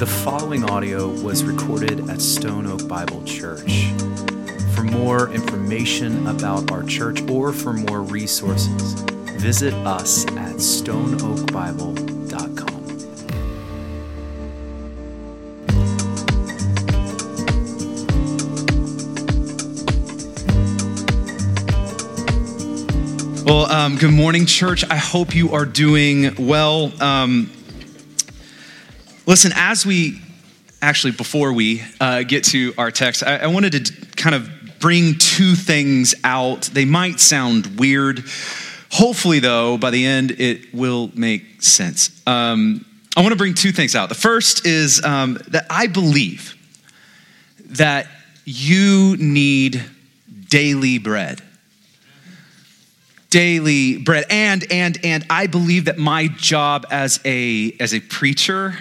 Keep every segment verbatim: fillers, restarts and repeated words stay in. The following audio was recorded at Stone Oak Bible Church. For more information about our church or for more resources, visit us at stone oak bible dot com. Well, um, good morning, church. I hope you are doing well. Um, listen, as we, actually before we uh, get to our text, I, I wanted to kind of bring two things out. They might sound weird. Hopefully, though, by the end, it will make sense. Um, I want to bring two things out. The first is um, that I believe that you need daily bread. Daily bread. And, and, and I believe that my job as a, as a preacher,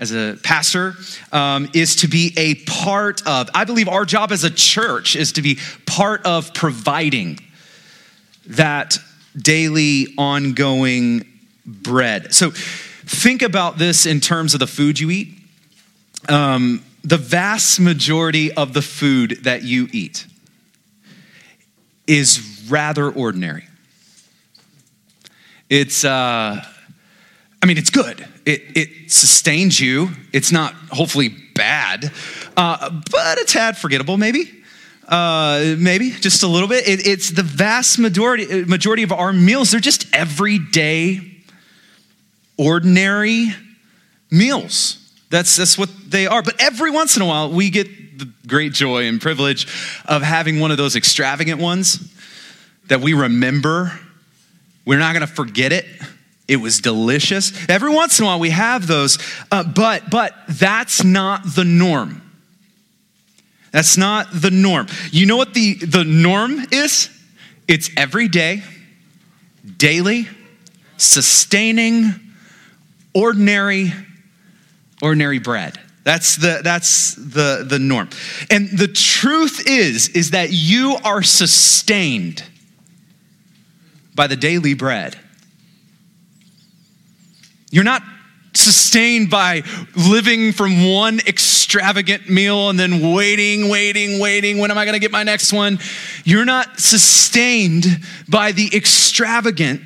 as a pastor, um, is to be a part of, I believe our job as a church is to be part of providing that daily ongoing bread. So think about this in terms of the food you eat. Um, the vast majority of the food that you eat is rather ordinary. It's, uh, I mean, it's good. It it sustains you. It's not hopefully bad, uh, but a tad forgettable maybe. Uh, maybe just a little bit. It, it's the vast majority majority of our meals. They're just everyday, ordinary meals. That's that's what they are. But every once in a while, we get the great joy and privilege of having one of those extravagant ones that we remember. We're not going to forget it. It was delicious. Every once in a while we have those, uh, but but that's not the norm. That's not the norm. You know what the, the norm is? It's every day, daily, sustaining, ordinary, ordinary bread. That's the that's the, the norm. And the truth is, is that you are sustained by the daily bread. You're not sustained by living from one extravagant meal and then waiting, waiting, waiting. When am I going to get my next one? You're not sustained by the extravagant.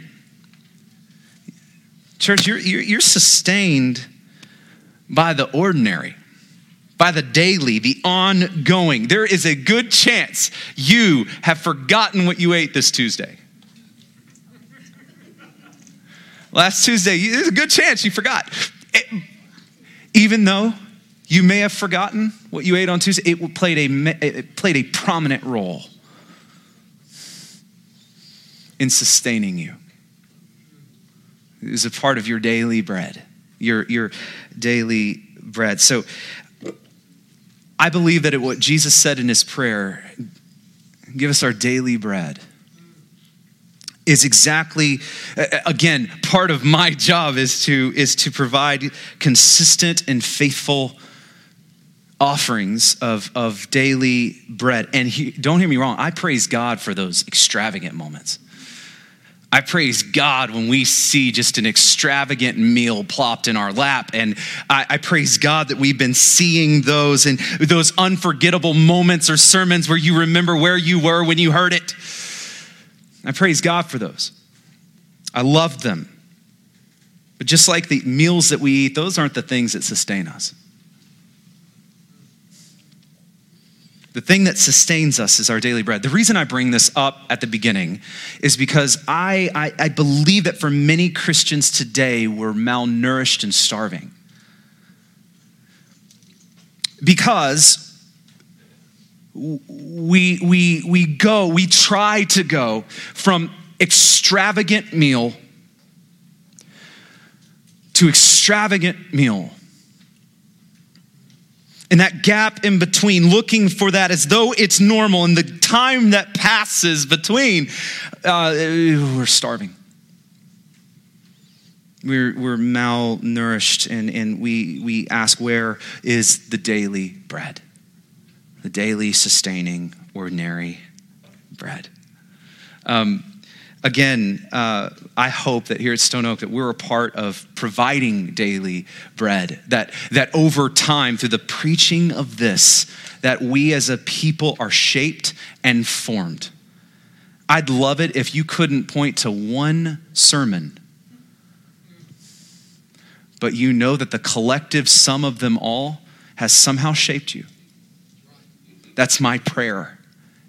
Church, you're, you're, you're sustained by the ordinary, by the daily, the ongoing. There is a good chance you have forgotten what you ate this Tuesday. Last Tuesday, there's a good chance you forgot. It, even though you may have forgotten what you ate on Tuesday, it played a, it played a prominent role in sustaining you. It was a part of your daily bread, your, your daily bread. So I believe that it, what Jesus said in his prayer, give us our daily bread, is exactly, again, part of my job is to is to provide consistent and faithful offerings of, of daily bread. And he, don't hear me wrong, I praise God for those extravagant moments. I praise God when we see just an extravagant meal plopped in our lap. And I, I praise God that we've been seeing those and those unforgettable moments or sermons where you remember where you were when you heard it. I praise God for those. I love them. But just like the meals that we eat, those aren't the things that sustain us. The thing that sustains us is our daily bread. The reason I bring this up at the beginning is because I, I, I believe that for many Christians today, we're malnourished and starving. Because We we we go, we try to go from extravagant meal to extravagant meal. And that gap in between, looking for that as though it's normal, and the time that passes between, uh, we're starving. We're we're malnourished, and, and we we ask, where is the daily bread? The daily, sustaining, ordinary bread. Um, Again, uh, I hope that here at Stone Oak that we're a part of providing daily bread, that that over time, through the preaching of this, that we as a people are shaped and formed. I'd love it if you couldn't point to one sermon, but you know that the collective sum of them all has somehow shaped you. That's my prayer.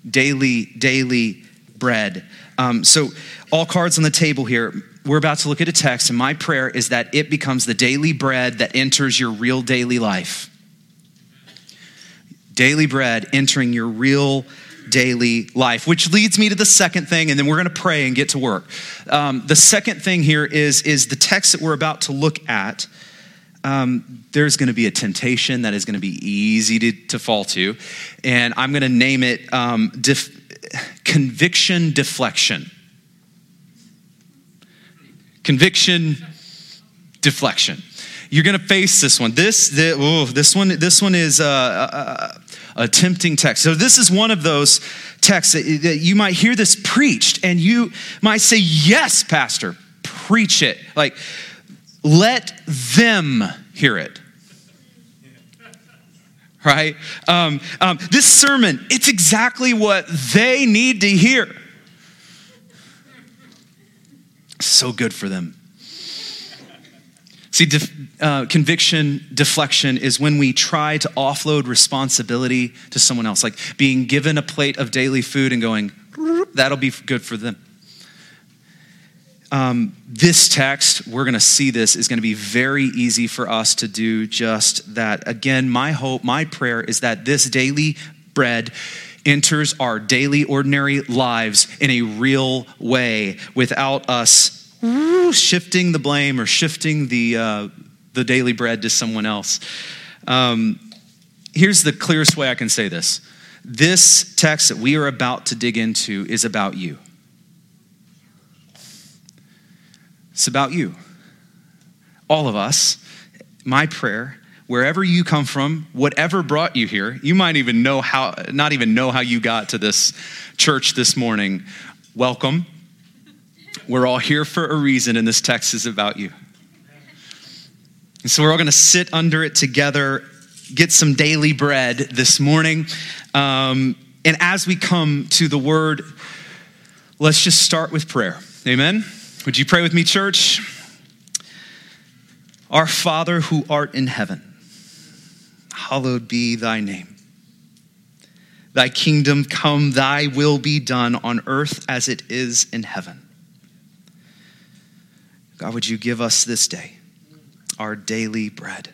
Daily, daily bread. Um, so all cards on the table here. We're about to look at a text, and my prayer is that it becomes the daily bread that enters your real daily life. Daily bread entering your real daily life, which leads me to the second thing, and then we're going to pray and get to work. Um, the second thing here is, is the text that we're about to look at. Um, there's going to be a temptation that is going to be easy to, to fall to, and I'm going to name it um, def- conviction deflection. Conviction deflection. You're going to face this one. This the, oh, this one this one is a, a, a tempting text. So this is one of those texts that, that you might hear this preached, and you might say, "Yes, Pastor, preach it." Like, let them hear it, right? Um, um, this sermon, it's exactly what they need to hear. So good for them. See, def, uh, conviction deflection is when we try to offload responsibility to someone else, like being given a plate of daily food and going, that'll be good for them. Um, this text, we're going to see this, is going to be very easy for us to do just that. Again, my hope, my prayer is that this daily bread enters our daily, ordinary lives in a real way without us shifting the blame or shifting the uh, the daily bread to someone else. Um, here's the clearest way I can say this. This text that we are about to dig into is about you. It's about you. All of us, my prayer, wherever you come from, whatever brought you here, you might even know how, not even know how you got to this church this morning. Welcome. We're all here for a reason, and this text is about you. And so we're all going to sit under it together, get some daily bread this morning. Um, and as we come to the word, let's just start with prayer. Amen. Would you pray with me, church? Our Father who art in heaven, hallowed be thy name. Thy kingdom come, thy will be done on earth as it is in heaven. God, would you give us this day our daily bread?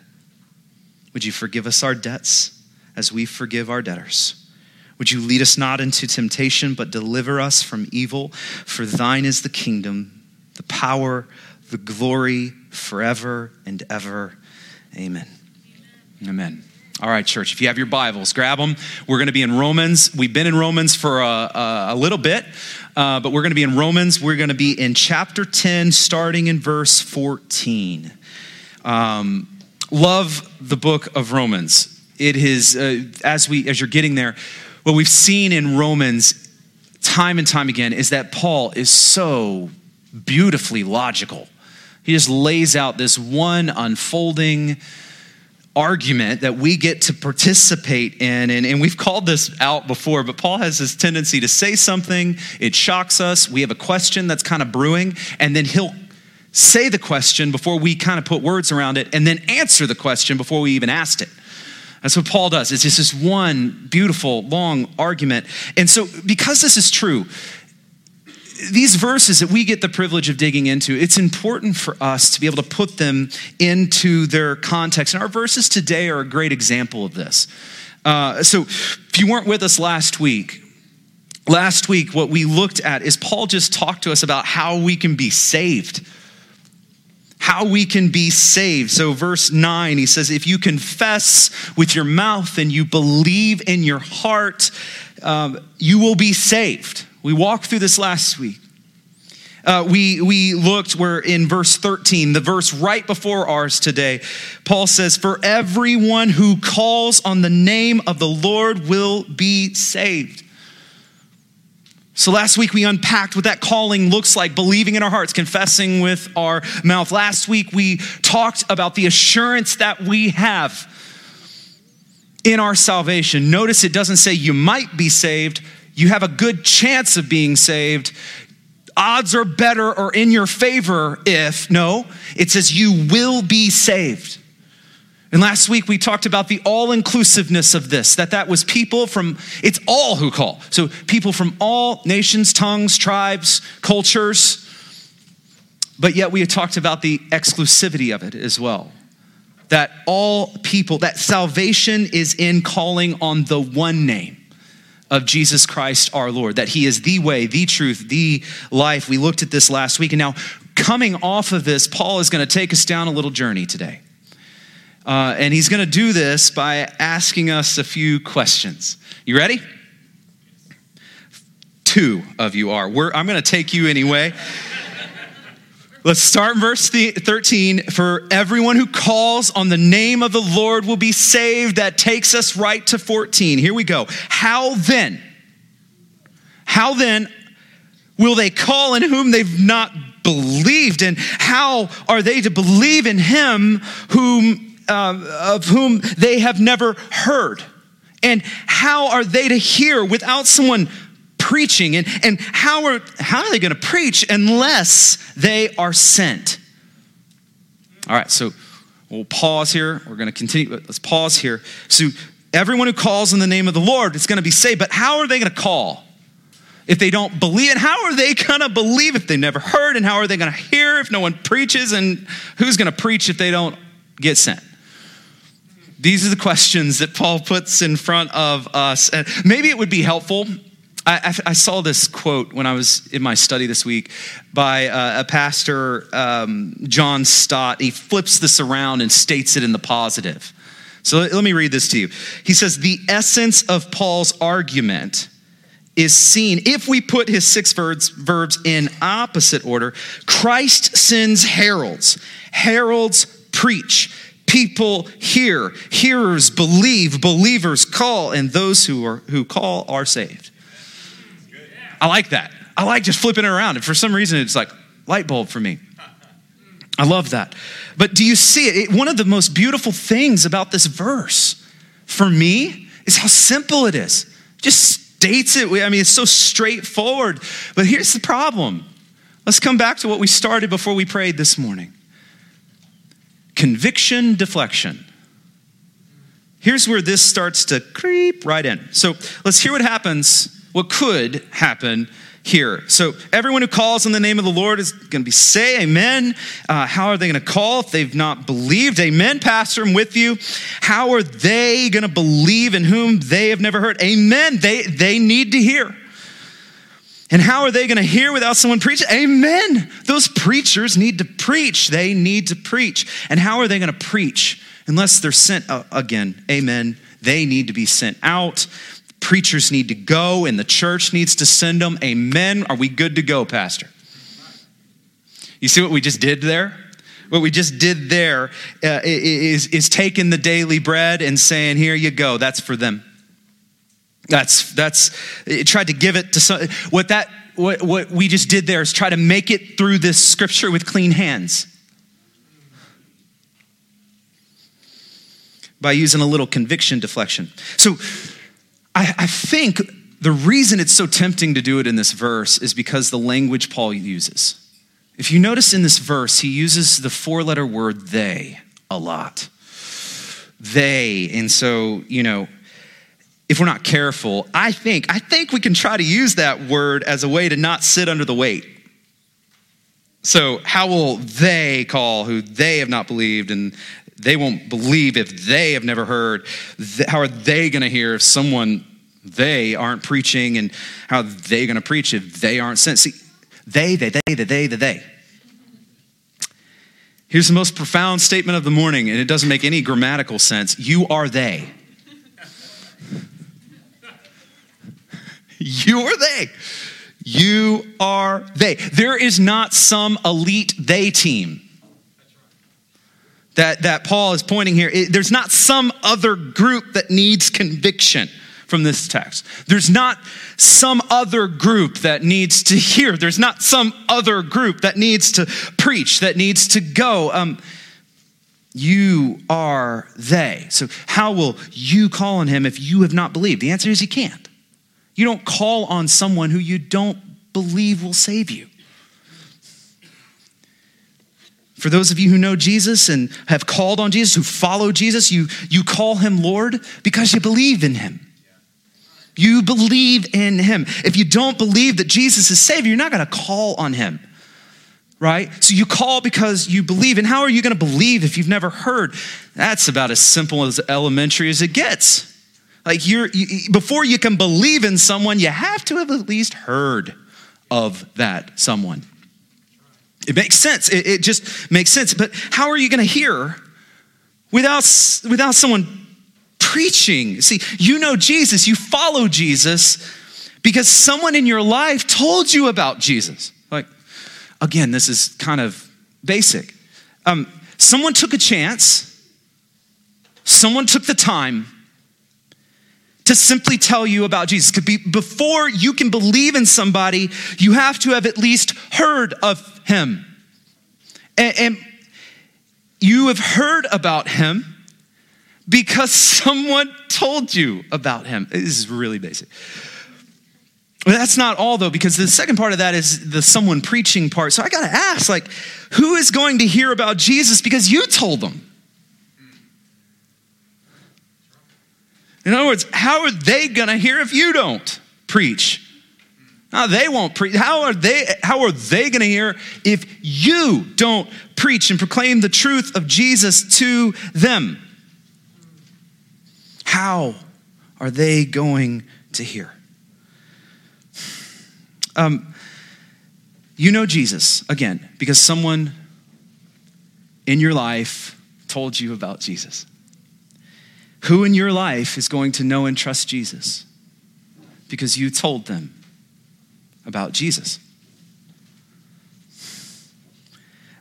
Would you forgive us our debts as we forgive our debtors? Would you lead us not into temptation, but deliver us from evil? For thine is the kingdom, the power, the glory, forever and ever. Amen. Amen. Amen. All right, church, if you have your Bibles, grab them. We're going to be in Romans. We've been in Romans for a, a, a little bit, uh, but we're going to be in Romans. We're going to be in chapter ten, starting in verse fourteen. Um, love the book of Romans. It is, uh, as we as you're getting there, what we've seen in Romans time and time again is that Paul is so beautifully logical. He just lays out this one unfolding argument that we get to participate in. And, and we've called this out before, but Paul has this tendency to say something. It shocks us. We have a question that's kind of brewing, and then he'll say the question before we kind of put words around it, and then answer the question before we even asked it. That's what Paul does. It's just this one beautiful, long argument. And so because this is true, these verses that we get the privilege of digging into, it's important for us to be able to put them into their context. And our verses today are a great example of this. Uh, so if you weren't with us last week, last week what we looked at is Paul just talked to us about how we can be saved. How we can be saved. So verse nine, he says, if you confess with your mouth and you believe in your heart, um, you will be saved. We walked through this last week. Uh, we we looked, we're in verse thirteen, the verse right before ours today. Paul says, for everyone who calls on the name of the Lord will be saved. So last week we unpacked what that calling looks like, believing in our hearts, confessing with our mouth. Last week we talked about the assurance that we have in our salvation. Notice it doesn't say you might be saved. You have a good chance of being saved. Odds are better or in your favor if, no, it says you will be saved. And last week we talked about the all-inclusiveness of this, that that was people from, it's all who call. So people from all nations, tongues, tribes, cultures. But yet we had talked about the exclusivity of it as well. That all people, that salvation is in calling on the one name of Jesus Christ our Lord, that he is the way, the truth, the life. We looked at this last week. And now coming off of this, Paul is going to take us down a little journey today. Uh, and he's going to do this by asking us a few questions. You ready? Two of you are. We're, I'm going to take you anyway. Let's start in verse thirteen. For everyone who calls on the name of the Lord will be saved. That takes us right to fourteen. Here we go. How then? How then will they call in whom they've not believed? And how are they to believe in him whom... Uh, of whom they have never heard? And how are they to hear without someone preaching? And, and how are how are they going to preach unless they are sent? All right, so we'll pause here. We're going to continue. Let's pause here. So everyone who calls in the name of the Lord is going to be saved, but how are they going to call if they don't believe? And how are they going to believe if they never heard? And how are they going to hear if no one preaches? And who's going to preach if they don't get sent? These are the questions that Paul puts in front of us. And maybe it would be helpful. I, I, I saw this quote when I was in my study this week by uh, a pastor, um, John Stott. He flips this around and states it in the positive. So let, let me read this to you. He says, the essence of Paul's argument is seen if we put his six verbs, verbs in opposite order. Christ sends heralds. Heralds preach. People hear, hearers believe, believers call, and those who are who call are saved. I like that. I like just flipping it around. And for some reason, it's like light bulb for me. I love that. But do you see it? it? One of the most beautiful things about this verse for me is how simple it is. Just states it. I mean, it's so straightforward. But here's the problem. Let's come back to what we started before we prayed this morning. Conviction deflection. Here's where this starts to creep right in. So let's hear what happens, what could happen here. So everyone who calls on the name of the Lord is going to be say amen. Uh, how are they going to call if they've not believed? Amen, pastor, I'm with you. How are they going to believe in whom they have never heard? Amen, they, they need to hear. And how are they going to hear without someone preaching? Amen. Those preachers need to preach. They need to preach. And how are they going to preach unless they're sent again? Amen. They need to be sent out. Preachers need to go, and the church needs to send them. Amen. Are we good to go, pastor? You see what we just did there? What we just did there uh, is, is taking the daily bread and saying, here you go. That's for them. That's, that's, it tried to give it to some, what that, what, what we just did there is try to make it through this scripture with clean hands by using a little conviction deflection. So I, I think the reason it's so tempting to do it in this verse is because the language Paul uses. If you notice in this verse, he uses the four letter word they a lot. They. And so, you know, if we're not careful, I think I think we can try to use that word as a way to not sit under the weight. So how will they call who they have not believed, and they won't believe if they have never heard? How are they going to hear if someone, they aren't preaching, and how are they going to preach if they aren't sent? See, they, they, they, they, they, they, they. Here's the most profound statement of the morning, and it doesn't make any grammatical sense. You are they. You are they. You are they. There is not some elite they team that, that Paul is pointing here. It, there's not some other group that needs conviction from this text. There's not some other group that needs to hear. There's not some other group that needs to preach, that needs to go. Um, you are they. So how will you call on him if you have not believed? The answer is you can't. You don't call on someone who you don't believe will save you. For those of you who know Jesus and have called on Jesus, who follow Jesus, you, you call him Lord because you believe in him. You believe in him. If you don't believe that Jesus is Savior, you're not going to call on him, right? So you call because you believe. And how are you going to believe if you've never heard? That's about as simple as elementary as it gets. Like you're, you, before you can believe in someone, you have to have at least heard of that someone. It makes sense. It, it just makes sense. But how are you going to hear without without someone preaching? See, you know Jesus. You follow Jesus because someone in your life told you about Jesus. Like, again, this is kind of basic. Um, someone took a chance. Someone took the time to simply tell you about Jesus. Could be before you can believe in somebody, you have to have at least heard of him. And, and you have heard about him because someone told you about him. This is really basic. But that's not all though, because the second part of that is the someone preaching part. So I gotta ask, like, who is going to hear about Jesus because you told them? In other words, how are they going to hear if you don't preach? No, they won't preach. How are they, how are they going to hear if you don't preach and proclaim the truth of Jesus to them? How are they going to hear? Um, you know Jesus, again, because someone in your life told you about Jesus. Who in your life is going to know and trust Jesus? Because you told them about Jesus.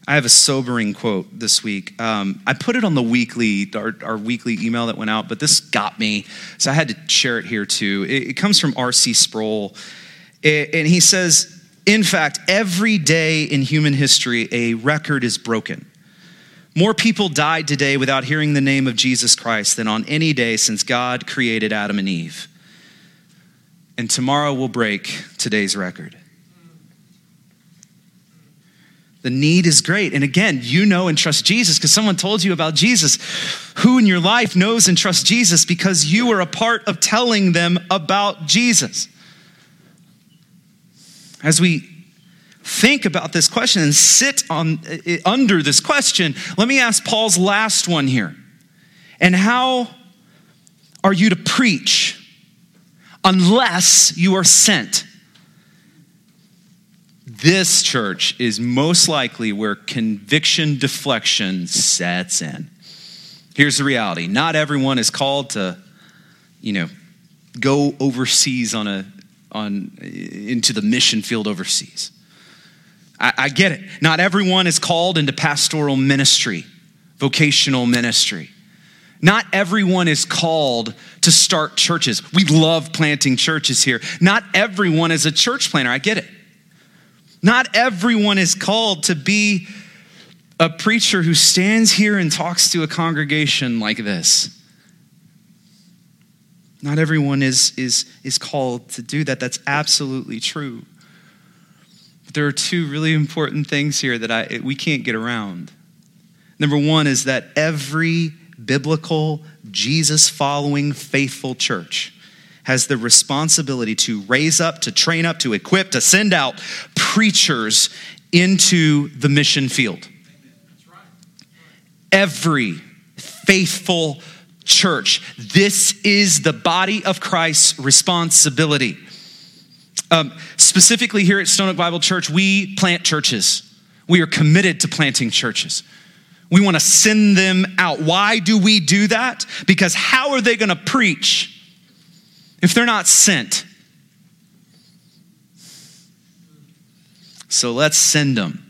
I have a sobering quote this week. Um, I put it on the weekly, our, our weekly email that went out, but this got me, so I had to share it here too. It, it comes from R C. Sproul, and he says, in fact, every day in human history, a record is broken. More people died today without hearing the name of Jesus Christ than on any day since God created Adam and Eve. And tomorrow will break today's record. The need is great. And again, you know and trust Jesus because someone told you about Jesus. Who in your life knows and trusts Jesus because you were a part of telling them about Jesus? As we think about this question and sit on under this question, let me ask Paul's last one here. And how are you to preach unless you are sent? This church is most likely where conviction deflection sets in. Here's the reality. Not everyone is called to, you know, go overseas on a on into the mission field overseas. I get it. Not everyone is called into pastoral ministry, vocational ministry. Not everyone is called to start churches. We love planting churches here. Not everyone is a church planter. I get it. Not everyone is called to be a preacher who stands here and talks to a congregation like this. Not everyone is, is, is called to do that. That's absolutely true. There are two really important things here that I we can't get around. Number one is that every biblical, Jesus-following, faithful church has the responsibility to raise up, to train up, to equip, to send out preachers into the mission field. Every faithful church. This is the body of Christ's responsibility. Um, specifically here at Stone Oak Bible Church, we plant churches. We are committed to planting churches. We want to send them out. Why do we do that? Because how are they going to preach if they're not sent? So let's send them.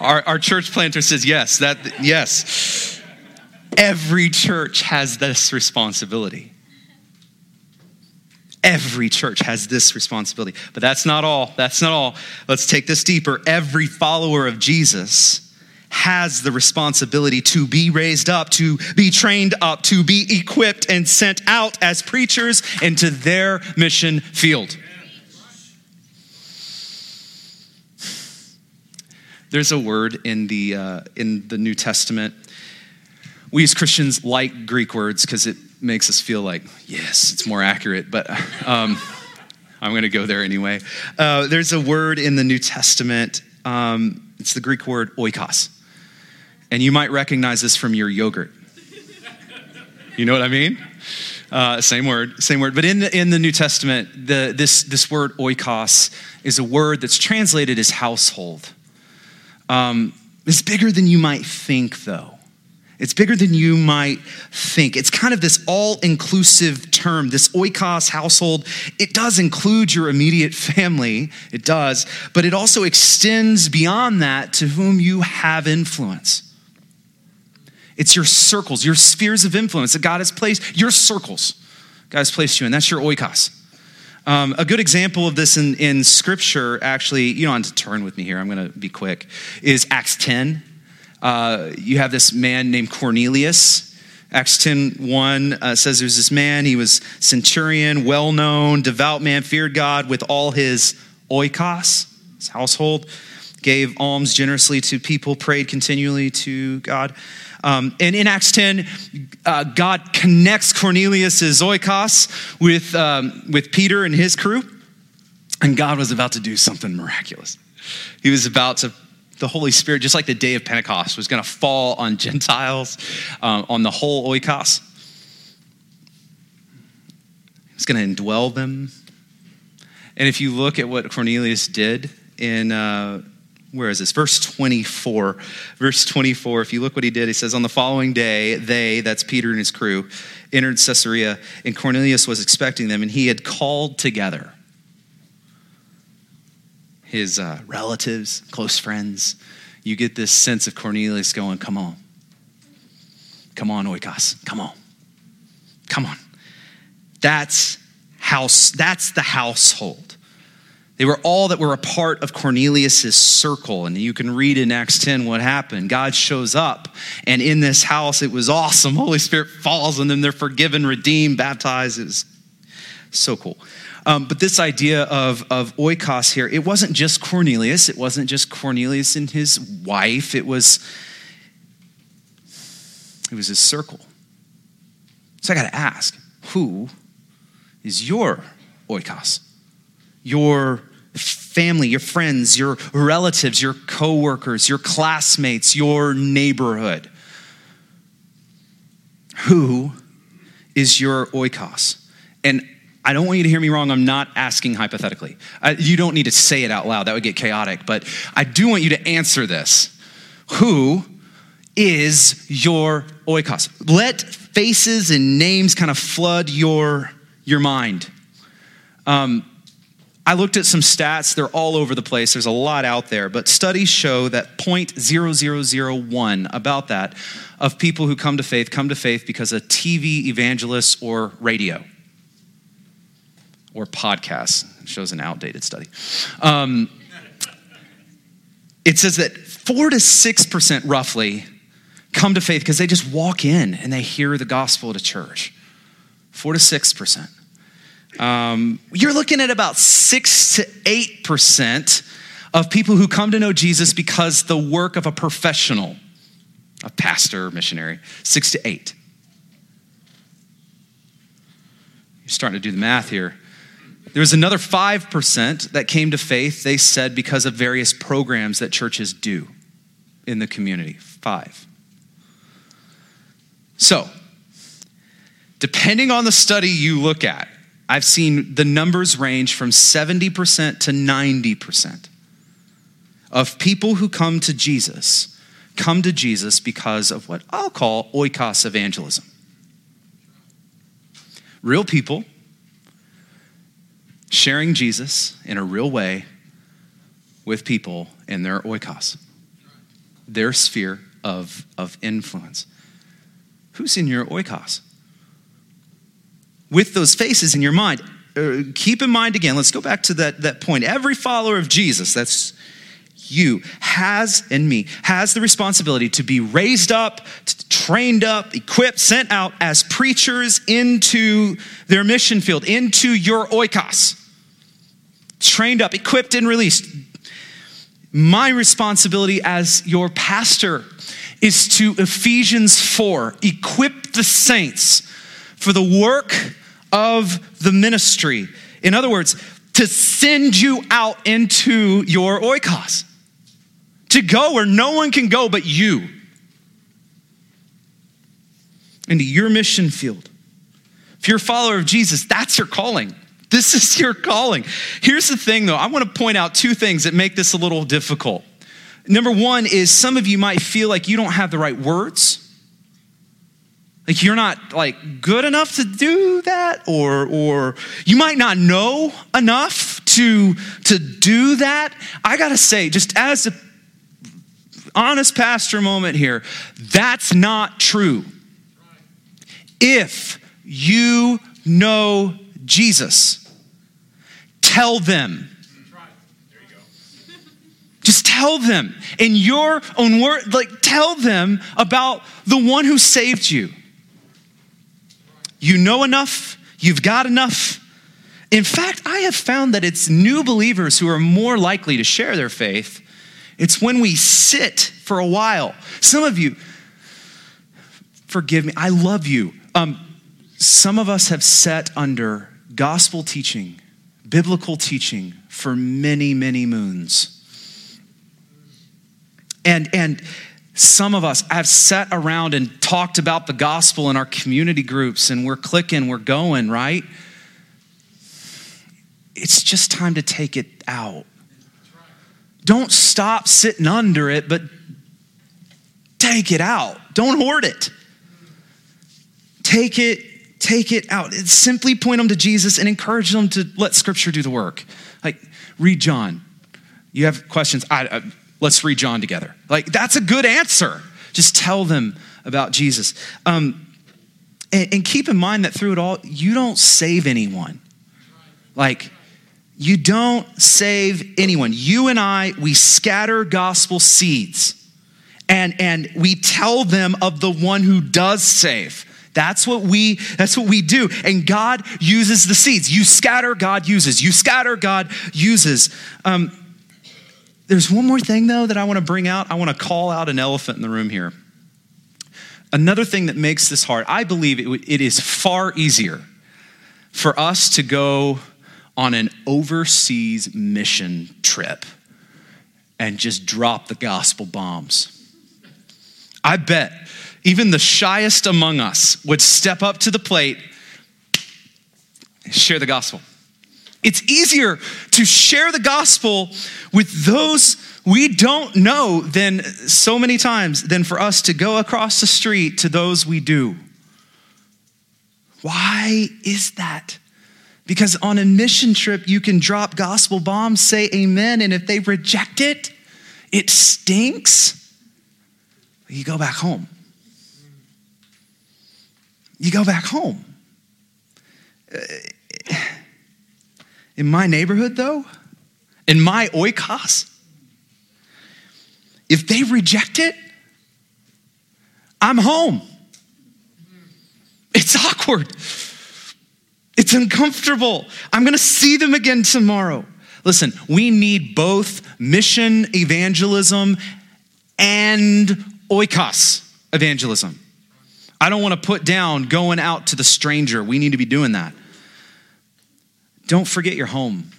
Our, our church planter says yes. That yes. Every church has this responsibility. Every church has this responsibility. But that's not all. That's not all. Let's take this deeper. Every follower of Jesus has the responsibility to be raised up, to be trained up, to be equipped and sent out as preachers into their mission field. There's a word in the uh, in the New Testament. We as Christians like Greek words because it makes us feel like, yes, it's more accurate, but um, I'm going to go there anyway. Uh, there's a word in the New Testament. Um, it's the Greek word oikos. And you might recognize this from your yogurt. You know what I mean? Uh, same word, same word. But in the, in the New Testament, the, this, this word oikos is a word that's translated as household. Um, it's bigger than you might think, though. It's bigger than you might think. It's kind of this all-inclusive term, this oikos household. It does include your immediate family, it does, but it also extends beyond that to whom you have influence. It's your circles, your spheres of influence that God has placed, your circles God has placed you in. That's your oikos. Um, a good example of this in, in Scripture, actually, you don't have to turn with me here, I'm going to be quick, is Acts ten. Uh, you have this man named Cornelius. Acts ten one uh, says there's this man, he was centurion, well-known, devout man, feared God with all his oikos, his household, gave alms generously to people, prayed continually to God. Um, and in Acts ten, uh, God connects Cornelius' oikos with, um, with Peter and his crew. And God was about to do something miraculous. He was about to The Holy Spirit, just like the day of Pentecost, was going to fall on Gentiles, um, on the whole oikos. It's going to indwell them. And if you look at what Cornelius did in, uh, where is this? Verse twenty-four. Verse twenty-four, if you look what he did, he says, on the following day, they, that's Peter and his crew, entered Caesarea, and Cornelius was expecting them, and he had called together his uh, relatives, close friends. You get this sense of Cornelius going, come on. Come on, oikos. Come on. Come on. That's house. That's the household. They were all that were a part of Cornelius' circle. And you can read in Acts ten what happened. God shows up, and in this house, it was awesome. Holy Spirit falls on them. They're forgiven, redeemed, baptized. It was so cool. Um, but this idea of, of oikos here, it wasn't just Cornelius. It wasn't just Cornelius and his wife. It was, it was his circle. So I got to ask, who is your oikos? Your family, your friends, your relatives, your coworkers, your classmates, your neighborhood. Who is your oikos? And I don't want you to hear me wrong. I'm not asking hypothetically. I, you don't need to say it out loud. That would get chaotic. But I do want you to answer this. Who is your oikos? Let faces and names kind of flood your, your mind. Um, I looked at some stats. They're all over the place. There's a lot out there. But studies show that zero point zero zero zero one, about that, of people who come to faith, come to faith because of T V evangelists or radio. Or podcasts. It shows an outdated study. Um, it says that four to six percent, roughly, come to faith because they just walk in and they hear the gospel at a church. Four to six percent. Um, you're looking at about six to eight percent of people who come to know Jesus because the work of a professional, a pastor, missionary. Six to eight. You're starting to do the math here. There was another five percent that came to faith, they said, because of various programs that churches do in the community. Five. So, depending on the study you look at, I've seen the numbers range from seventy percent to ninety percent of people who come to Jesus, come to Jesus because of what I'll call oikos evangelism. Real people sharing Jesus in a real way with people in their oikos, their sphere of, of influence. Who's in your oikos? With those faces in your mind, keep in mind again, let's go back to that, that point. Every follower of Jesus, that's you, has, and me, has the responsibility to be raised up, trained up, equipped, sent out as preachers into their mission field, into your oikos. Trained up, equipped, and released. My responsibility as your pastor is to Ephesians four, equip the saints for the work of the ministry. In other words, to send you out into your oikos, to go where no one can go but you, into your mission field. If you're a follower of Jesus, that's your calling. This is your calling. Here's the thing, though. I want to point out two things that make this a little difficult. Number one is some of you might feel like you don't have the right words. Like you're not like good enough to do that, or or you might not know enough to, to do that. I gotta say, just as an honest pastor moment here, that's not true. If you know Jesus, tell them. Just tell them in your own word, like tell them about the one who saved you. You know enough, you've got enough. In fact, I have found that it's new believers who are more likely to share their faith. It's when we sit for a while. Some of you, forgive me, I love you. Um, some of us have sat under gospel teaching, biblical teaching for many, many moons. And and some of us have sat around and talked about the gospel in our community groups, and we're clicking, we're going, right? It's just time to take it out. Don't stop sitting under it, but take it out. Don't hoard it. Take it, take it out. It's simply point them to Jesus and encourage them to let Scripture do the work. Like, read John. You have questions? I... I Let's read John together. Like, that's a good answer. Just tell them about Jesus. Um, and, and keep in mind that through it all, you don't save anyone. Like, you don't save anyone. You and I, we scatter gospel seeds. And, and we tell them of the one who does save. That's what we, that's what we do. And God uses the seeds. You scatter, God uses. You scatter, God uses. Um, There's one more thing, though, that I want to bring out. I want to call out an elephant in the room here. Another thing that makes this hard, I believe it, it is far easier for us to go on an overseas mission trip and just drop the gospel bombs. I bet even the shyest among us would step up to the plate and share the gospel. It's easier to share the gospel with those we don't know than so many times than for us to go across the street to those we do. Why is that? Because on a mission trip, you can drop gospel bombs, say amen, and if they reject it, it stinks. You go back home. You go back home. Uh, In my neighborhood, though, in my oikos, if they reject it, I'm home. It's awkward. It's uncomfortable. I'm going to see them again tomorrow. Listen, we need both mission evangelism and oikos evangelism. I don't want to put down going out to the stranger. We need to be doing that. Don't forget your home.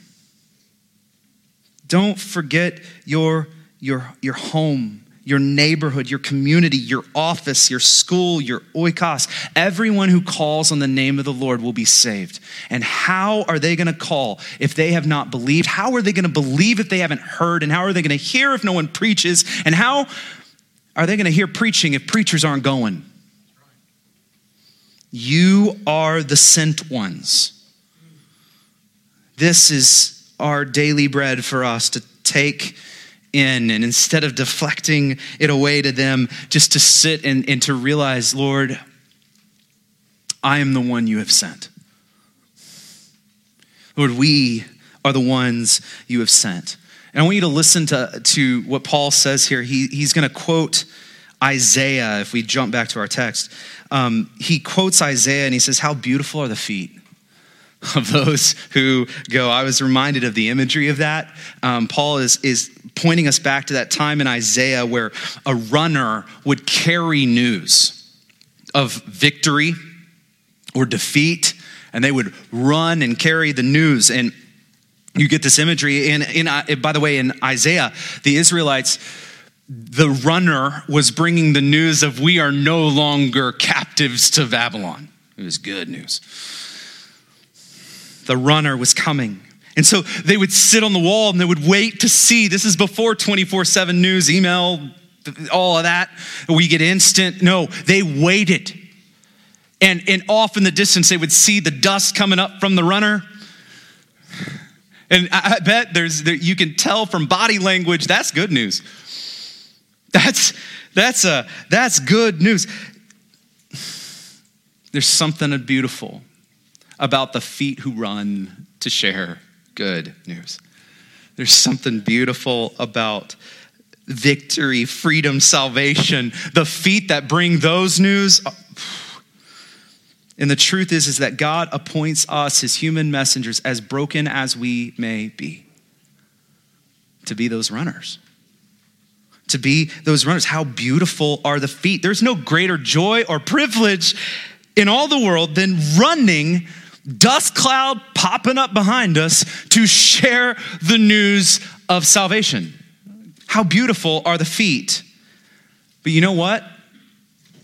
Don't forget your, your, your home, your neighborhood, your community, your office, your school, your oikos. Everyone who calls on the name of the Lord will be saved. And how are they going to call if they have not believed? How are they going to believe if they haven't heard? And how are they going to hear if no one preaches? And how are they going to hear preaching if preachers aren't going? You are the sent ones. This is our daily bread for us to take in, and instead of deflecting it away to them, just to sit and, and to realize, Lord, I am the one you have sent. Lord, we are the ones you have sent. And I want you to listen to, to what Paul says here. He, he's going to quote Isaiah, if we jump back to our text. Um, he quotes Isaiah and he says, how beautiful are the feet of those who go. I was reminded of the imagery of that. Um, Paul is, is pointing us back to that time in Isaiah where a runner would carry news of victory or defeat, and they would run and carry the news. And you get this imagery. And in, in, by the way, in Isaiah, the Israelites, the runner was bringing the news of we are no longer captives to Babylon. It was good news. The runner was coming. And so they would sit on the wall and they would wait to see. This is before twenty-four seven news, email, all of that. We get instant. No, they waited. And, and off in the distance, they would see the dust coming up from the runner. And I bet there's there, you can tell from body language, that's good news. That's that's a, that's good news. There's something beautiful about the feet who run to share good news. There's something beautiful about victory, freedom, salvation, the feet that bring those news. And the truth is, is that God appoints us, his human messengers, as broken as we may be, to be those runners. To be those runners. How beautiful are the feet. There's no greater joy or privilege in all the world than running, dust cloud popping up behind us to share the news of salvation. How beautiful are the feet. But you know what?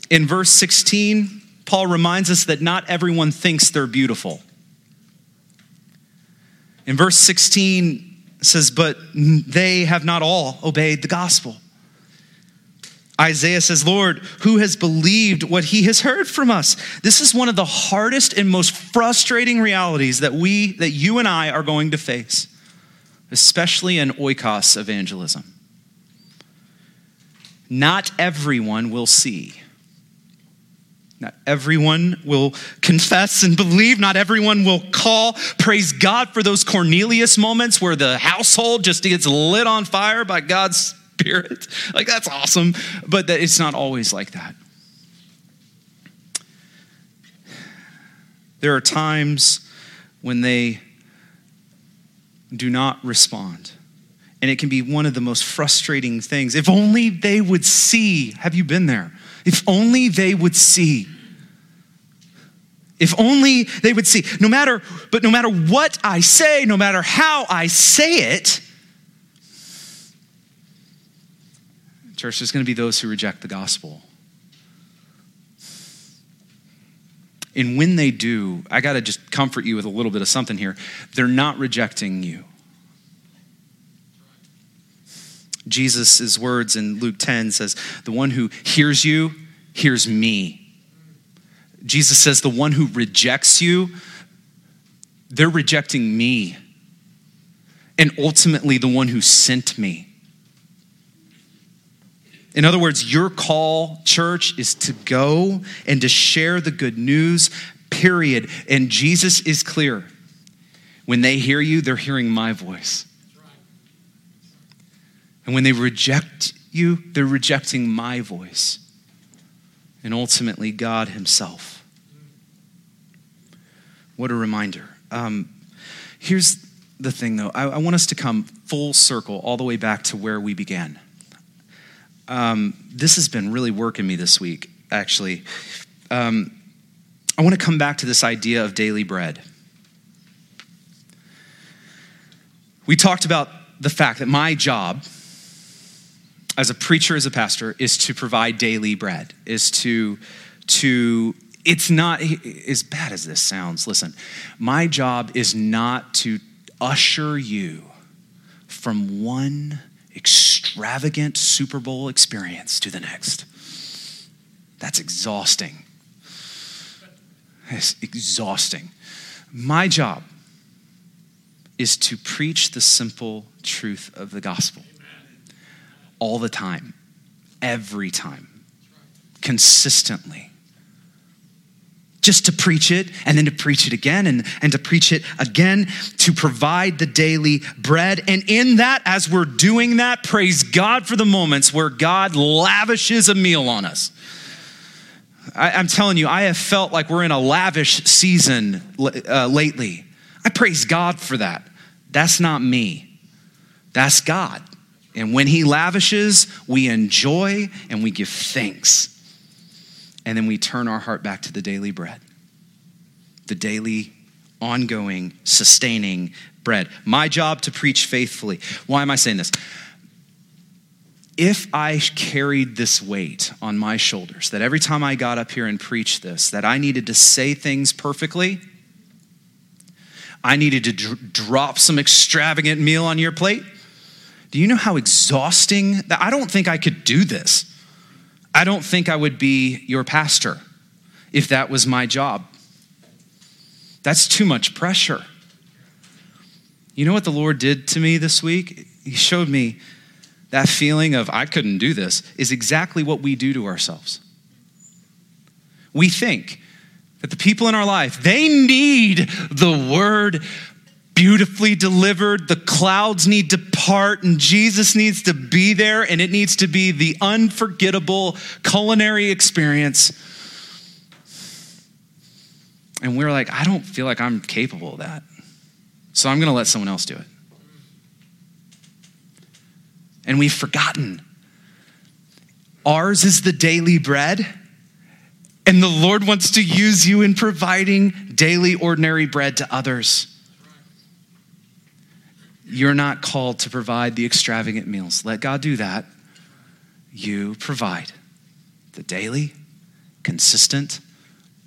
In verse sixteen, Paul reminds us that not everyone thinks they're beautiful. In verse sixteen, it says, but they have not all obeyed the gospel. Isaiah says, Lord, who has believed what he has heard from us? This is one of the hardest and most frustrating realities that we, that you and I are going to face, especially in oikos evangelism. Not everyone will see. Not everyone will confess and believe. Not everyone will call. Praise God for those Cornelius moments where the household just gets lit on fire by God's Spirit. Like, that's awesome. But that it's not always like that. There are times when they do not respond. And it can be one of the most frustrating things. If only they would see. Have you been there? If only they would see. If only they would see. No matter, but no matter what I say, no matter how I say it, church, there's going to be those who reject the gospel. And when they do, I got to just comfort you with a little bit of something here. They're not rejecting you. Jesus' words in Luke ten says, the one who hears you, hears me. Jesus says, the one who rejects you, they're rejecting me. And ultimately, the one who sent me. In other words, your call, church, is to go and to share the good news, period. And Jesus is clear. When they hear you, they're hearing my voice. And when they reject you, they're rejecting my voice and ultimately God himself. What a reminder. Um, here's the thing, though. I, I want us to come full circle all the way back to where we began. Um, this has been really working me this week, actually. Um, I want to come back to this idea of daily bread. We talked about the fact that my job as a preacher, as a pastor, is to provide daily bread, is to, to, it's not, as bad as this sounds, listen, my job is not to usher you from one extravagant Super Bowl experience to the next. That's exhausting. It's exhausting. My job is to preach the simple truth of the gospel all the time, every time, consistently. just to preach it and then to preach it again and, and to preach it again, to provide the daily bread. And in that, as we're doing that, praise God for the moments where God lavishes a meal on us. I, I'm telling you, I have felt like we're in a lavish season uh, lately. I praise God for that. That's not me. That's God. And when he lavishes, we enjoy and we give thanks. And then we turn our heart back to the daily bread, the daily, ongoing, sustaining bread. My job to preach faithfully. Why am I saying this? If I carried this weight on my shoulders, that every time I got up here and preached this, that I needed to say things perfectly, I needed to dr- drop some extravagant meal on your plate. Do you know how exhausting that? I don't think I could do this. I don't think I would be your pastor if that was my job. That's too much pressure. You know what the Lord did to me this week? He showed me that feeling of I couldn't do this is exactly what we do to ourselves. We think that the people in our life, they need the word beautifully delivered. The clouds need to part and Jesus needs to be there, and it needs to be the unforgettable culinary experience. And we're like, I don't feel like I'm capable of that. So I'm going to let someone else do it. And we've forgotten. Ours is the daily bread. And the Lord wants to use you in providing daily, ordinary bread to others. You're not called to provide the extravagant meals. Let God do that. You provide the daily, consistent,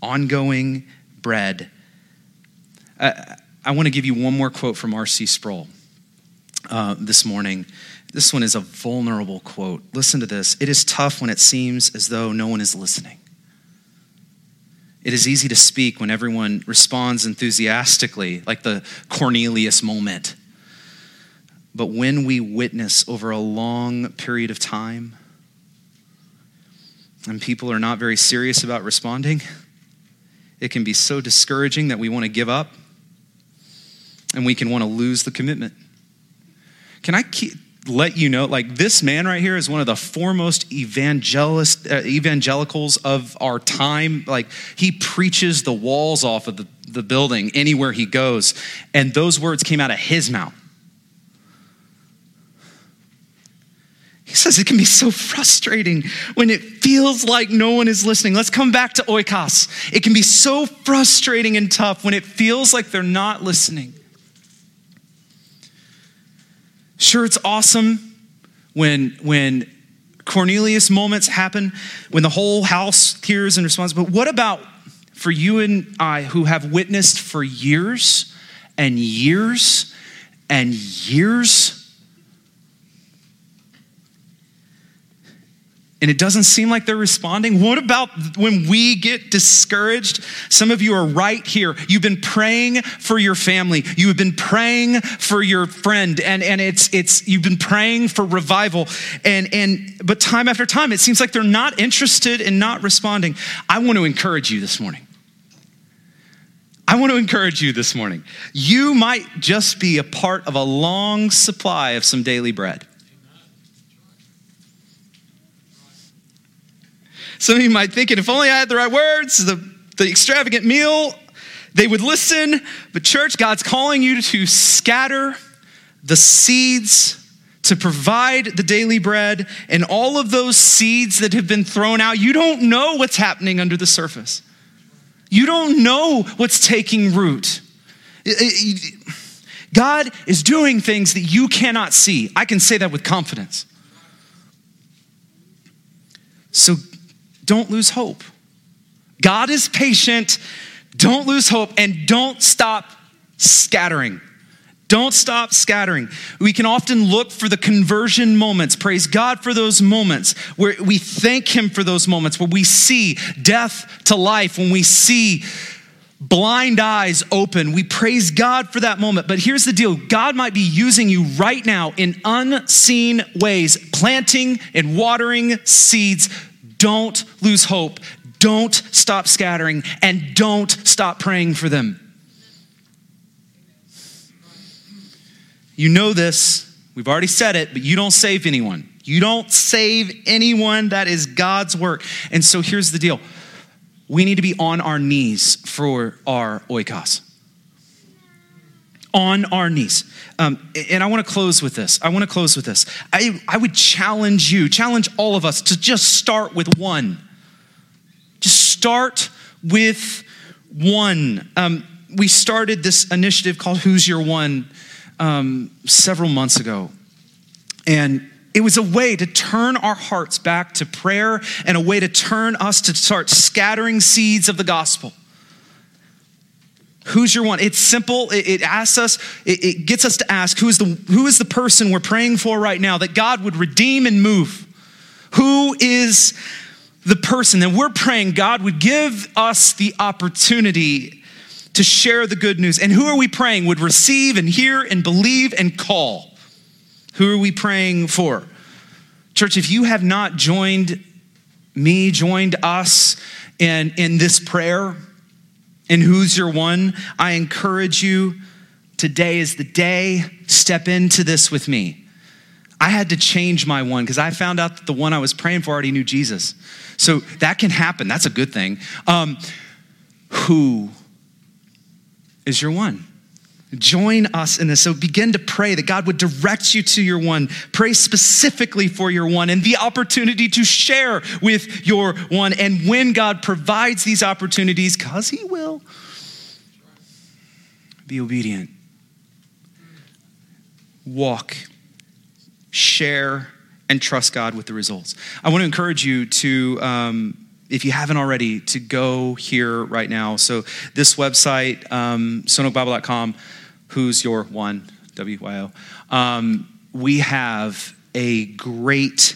ongoing bread. Uh, I want to give you one more quote from R C Sproul uh, this morning. This one is a vulnerable quote. Listen to this. It is tough when it seems as though no one is listening. It is easy to speak when everyone responds enthusiastically, like the Cornelius moment. But when we witness over a long period of time and people are not very serious about responding, it can be so discouraging that we want to give up and we can want to lose the commitment. Can I keep... let you know, like this man right here is one of the foremost evangelist, uh, evangelicals of our time. Like he preaches the walls off of the, the building anywhere he goes. And those words came out of his mouth. He says it can be so frustrating when it feels like no one is listening. Let's come back to oikos. It can be so frustrating and tough when it feels like they're not listening. Sure, it's awesome when when Cornelius moments happen, when the whole house hears and responds. But what about for you and I who have witnessed for years and years and years? And it doesn't seem like they're responding. What about when we get discouraged? Some of you are right here. You've been praying for your family. You have been praying for your friend. And, and it's it's you've been praying for revival. And and but time after time, it seems like they're not interested and not responding. I want to encourage you this morning. I want to encourage you this morning. You might just be a part of a long supply of some daily bread. Some of you might think, if only I had the right words, the, the extravagant meal, they would listen. But church, God's calling you to scatter the seeds, to provide the daily bread, and all of those seeds that have been thrown out. You don't know what's happening under the surface. You don't know what's taking root. God is doing things that you cannot see. I can say that with confidence. So don't lose hope. God is patient. Don't lose hope and don't stop scattering. Don't stop scattering. We can often look for the conversion moments. Praise God for those moments where we thank him for those moments where we see death to life, when we see blind eyes open. We praise God for that moment. But here's the deal. God might be using you right now in unseen ways, planting and watering seeds. Don't lose hope. Don't stop scattering and don't stop praying for them. You know this. We've already said it, but you don't save anyone. You don't save anyone. That is God's work. And so here's the deal. We need to be on our knees for our oikos. On our knees. Um, and I want to close with this. I want to close with this. I, I would challenge you, challenge all of us to just start with one. Just start with one. Um, we started this initiative called Who's Your One um, several months ago. And it was a way to turn our hearts back to prayer and a way to turn us to start scattering seeds of the gospel. Who's your one? It's simple. It, it asks us, it, it gets us to ask, who is the who is the person we're praying for right now that God would redeem and move? Who is the person that we're praying God would give us the opportunity to share the good news? And who are we praying would receive and hear and believe and call? Who are we praying for? Church, if you have not joined me, joined us in, in this prayer, in Who's Your One, I encourage you, today is the day. Step into this with me. I had to change my one because I found out that the one I was praying for already knew Jesus. So that can happen. That's a good thing. Um, who is your one? Join us in this. So begin to pray that God would direct you to your one. Pray specifically for your one and the opportunity to share with your one. And when God provides these opportunities, because he will, be obedient. Walk, share, and trust God with the results. I want to encourage you to... Um, if you haven't already, to go here right now. So this website, um, stone oak bible dot com, Who's Your One, W Y O. Um, we have a great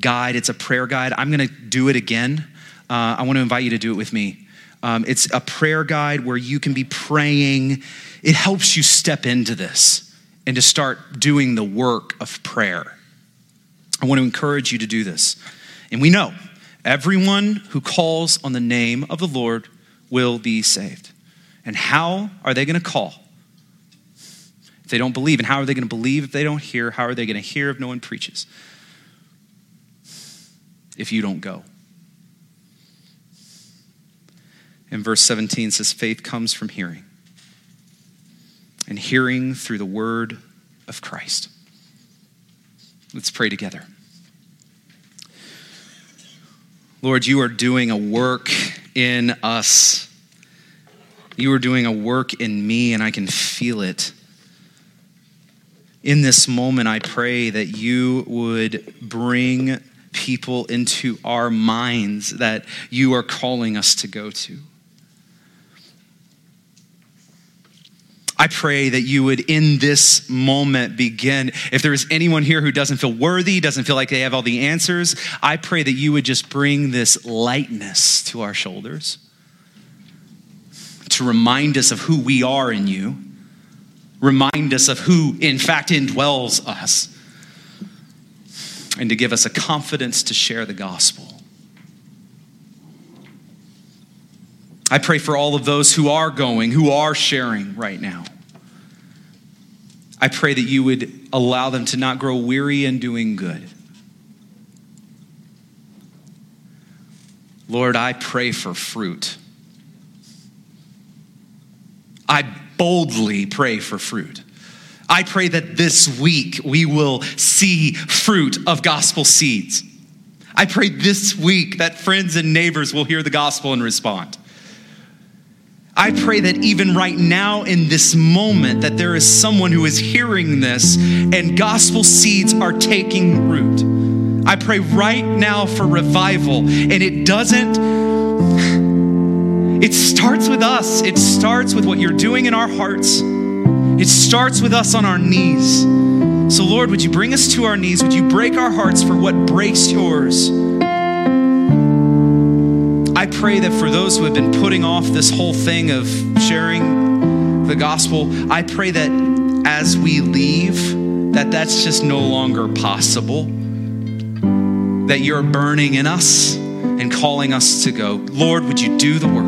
guide. It's a prayer guide. I'm going to do it again. Uh, I want to invite you to do it with me. Um, it's a prayer guide where you can be praying. It helps you step into this and to start doing the work of prayer. I want to encourage you to do this. And we know, everyone who calls on the name of the Lord will be saved. And how are they going to call if they don't believe? And how are they going to believe if they don't hear? How are they going to hear if no one preaches? If you don't go. And verse seventeen says, faith comes from hearing, and hearing through the word of Christ. Let's pray together. Lord, you are doing a work in us. You are doing a work in me, and I can feel it. In this moment, I pray that you would bring people into our minds that you are calling us to go to. I pray that you would, in this moment, begin. If there is anyone here who doesn't feel worthy, doesn't feel like they have all the answers, I pray that you would just bring this lightness to our shoulders to remind us of who we are in you, remind us of who, in fact, indwells us, and to give us a confidence to share the gospel. I pray for all of those who are going, who are sharing right now. I pray that you would allow them to not grow weary in doing good. Lord, I pray for fruit. I boldly pray for fruit. I pray that this week we will see fruit of gospel seeds. I pray this week that friends and neighbors will hear the gospel and respond. I pray that even right now in this moment that there is someone who is hearing this and gospel seeds are taking root. I pray right now for revival, and it doesn't, it starts with us. It starts with what you're doing in our hearts. It starts with us on our knees. So Lord, would you bring us to our knees? Would you break our hearts for what breaks yours? I pray that for those who have been putting off this whole thing of sharing the gospel, I pray that as we leave, that that's just no longer possible. That you're burning in us, and calling us to go. Lord, would you do the work?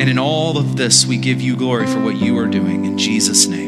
And in all of this, we give you glory for what you are doing. In Jesus' name.